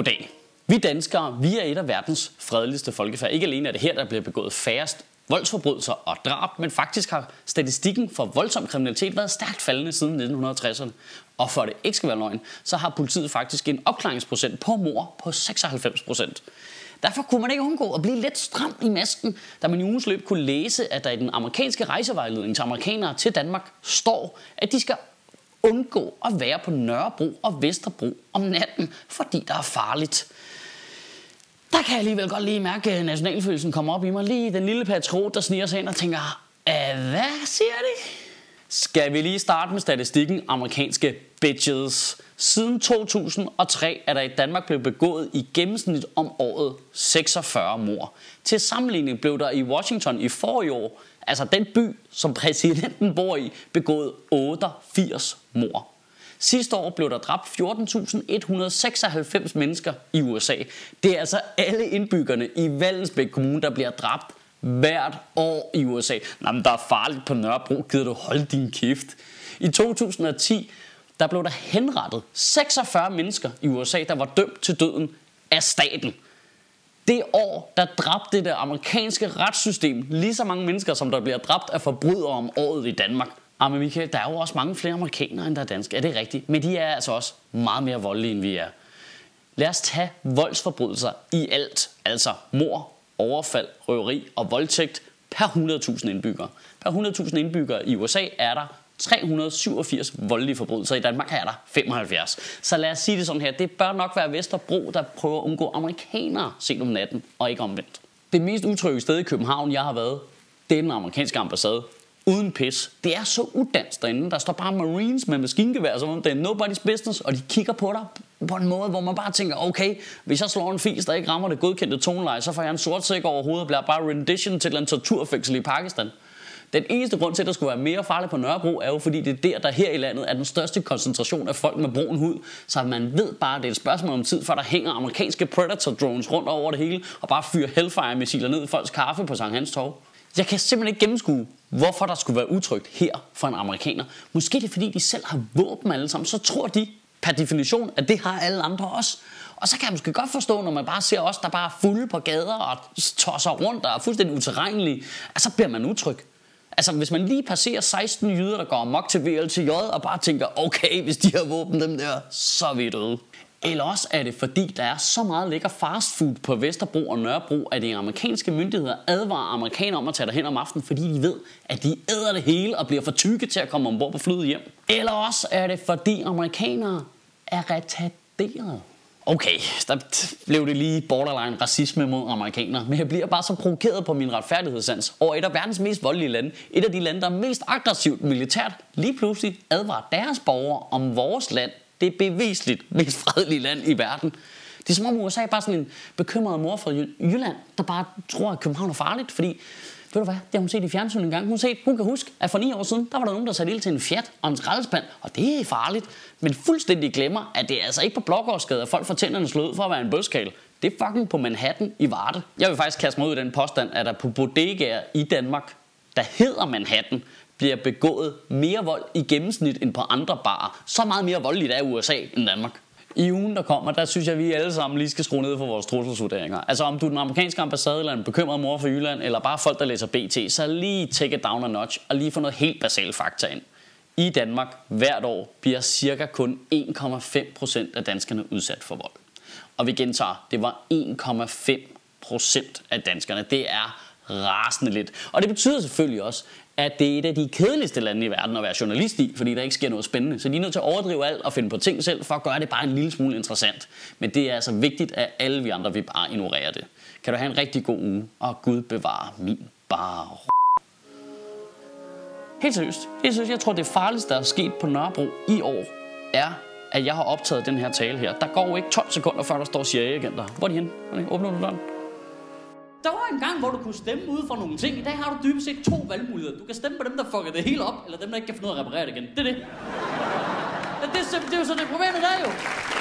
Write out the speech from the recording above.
Goddag. Vi danskere, vi er et af verdens fredeligste folkefærd. Ikke alene er det her, der bliver begået færrest voldsforbrydelser og drab, men faktisk har statistikken for voldsom kriminalitet været stærkt faldende siden 1960'erne. Og for det ikke skal være løgn, så har politiet faktisk en opklaringsprocent på mord på 96%. Derfor kunne man ikke undgå at blive lidt stram i masken, da man i ugens løb kunne læse, at der i den amerikanske rejsevejledning til amerikanere til Danmark står, at de skal undgå at være på Nørrebro og Vesterbro om natten, fordi der er farligt. Der kan jeg alligevel godt lige mærke, at nationalfølelsen kommer op i mig. Lige den lille patriot, der sniger sig ind og tænker, hvad siger de? Skal vi lige starte med statistikken amerikanske bitches. Siden 2003 er der i Danmark blevet begået i gennemsnit om året 46 mord. Til sammenligning blev der i Washington i forrige år, altså den by, som præsidenten bor i, begået 88 mord. Sidste år blev der dræbt 14.196 mennesker i USA. Det er altså alle indbyggerne i Vallensbæk Kommune, der bliver dræbt hvert år i USA. Jamen, der er farligt på Nørrebro, gider du holde din kæft. I 2010 der blev der henrettet 46 mennesker i USA, der var dømt til døden af staten. Det år, der dræbte det amerikanske retssystem lige så mange mennesker, som der bliver dræbt af forbrydere om året i Danmark. Ah, men Michael, der er jo også mange flere amerikanere, end der er danske. Er det rigtigt? Men de er altså også meget mere voldelige, end vi er. Lad os tage voldsforbrydelser i alt, altså mord, overfald, røveri og voldtægt per 100.000 indbyggere. Per 100.000 indbyggere i USA er der 387 voldelige forbrydelser. I Danmark er der 75. Så lad os sige det sådan her. Det bør nok være Vesterbro, der prøver at omgå amerikanere sent om natten, og ikke omvendt. Det mest utrygge sted i København, jeg har været, det er den amerikanske ambassade. Uden pis. Det er så udansk derinde. Der står bare marines med maskingevær, som om det er nobody's business, og de kigger på dig på en måde, hvor man bare tænker, okay, hvis jeg slår en fis, der ikke rammer det godkendte toneleje, så får jeg en sort sæk over hovedet og bliver bare rendition til en torturfængsel i Pakistan. Den eneste grund til, at der skulle være mere farligt på Nørrebro, er jo fordi det er der her i landet er den største koncentration af folk med brun hud. Så man ved bare, at det er et spørgsmål om tid, for der hænger amerikanske predator drones rundt over det hele og bare fyrer Hellfire-missiler ned i folks kaffe på Sankt Hans Torv. Jeg kan simpelthen ikke gennemskue, hvorfor der skulle være utrygt her for en amerikaner. Måske det er, fordi de selv har våben alle sammen, så tror de per definition, at det har alle andre også. Og så kan jeg måske godt forstå, når man bare ser os, der bare er fulde på gader og tosser rundt og er fuldstændig uterrenlige, at så bliver man utryg. Altså, hvis man lige passerer 16 jyder, der går amok til VLTJ og bare tænker, okay, hvis de har våben dem der, så er vi døde. Eller også er det, fordi der er så meget lækker fastfood på Vesterbro og Nørrebro, at de amerikanske myndigheder advarer amerikanere om at tage derhen om aftenen, fordi de ved, at de æder det hele og bliver for tykke til at komme ombord på flyet hjem. Eller også er det, fordi amerikanere er retarderede. Okay, der blev det lige borderline racisme mod amerikanere, men jeg bliver bare så provokeret på min retfærdighedssans over et af verdens mest voldelige lande, et af de lande, der er mest aggressivt militært, lige pludselig advarer deres borgere om vores land, det bevisligt mest fredelige land i verden. Det er som om USA er bare sådan en bekymret mor fra Jylland, der bare tror, at København er farligt, fordi ved du hvad, det har hun set i fjernsynet engang. Hun kan huske, at for 9 år siden, der var der nogen, der satte ild til en Fiat og en skraldespand, og det er farligt. Men fuldstændig glemmer, at det er altså ikke på Blågaardsgade, at folk får tænderne slået ud for at være en bøskale. Det er fucking på Manhattan i Varde. Jeg vil faktisk kaste mig ud i den påstand, at der på bodegaer i Danmark, der hedder Manhattan, bliver begået mere vold i gennemsnit end på andre barer. Så meget mere voldeligt er USA end Danmark. I ugen, der kommer, der synes jeg, vi alle sammen lige skal skrue ned for vores trusselsvurderinger. Altså om du er den amerikanske ambassade, eller en bekymret mor fra Jylland, eller bare folk, der læser BT, så lige take it down a notch og lige få noget helt basalt fakta ind. I Danmark hvert år bliver cirka kun 1,5% af danskerne udsat for vold. Og vi gentager, det var 1,5% af danskerne. Det er rasende lidt. Og det betyder selvfølgelig også, at det er et af de kedeligste lande i verden at være journalist i, fordi der ikke sker noget spændende. Så de er nødt til at overdrive alt og finde på ting selv, for at gøre det bare en lille smule interessant. Men det er altså vigtigt, at alle vi andre, vi bare ignorerer det. Kan du have en rigtig god uge, og Gud bevare min bare Helt seriøst, jeg tror det farligste, der er sket på Nørrebro i år, er, at jeg har optaget den her tale her. Der går jo ikke 12 sekunder, før der står CIA-agenter. Hvor er de henne? Åbner du døren? Der var en gang, hvor du kunne stemme ud for nogle ting. I dag har du dybest set 2 valgmuligheder. Du kan stemme på dem, der fucker det hele op, eller dem, der ikke kan finde ud af at reparere det igen. Det er det. Det er jo så det problemet der jo.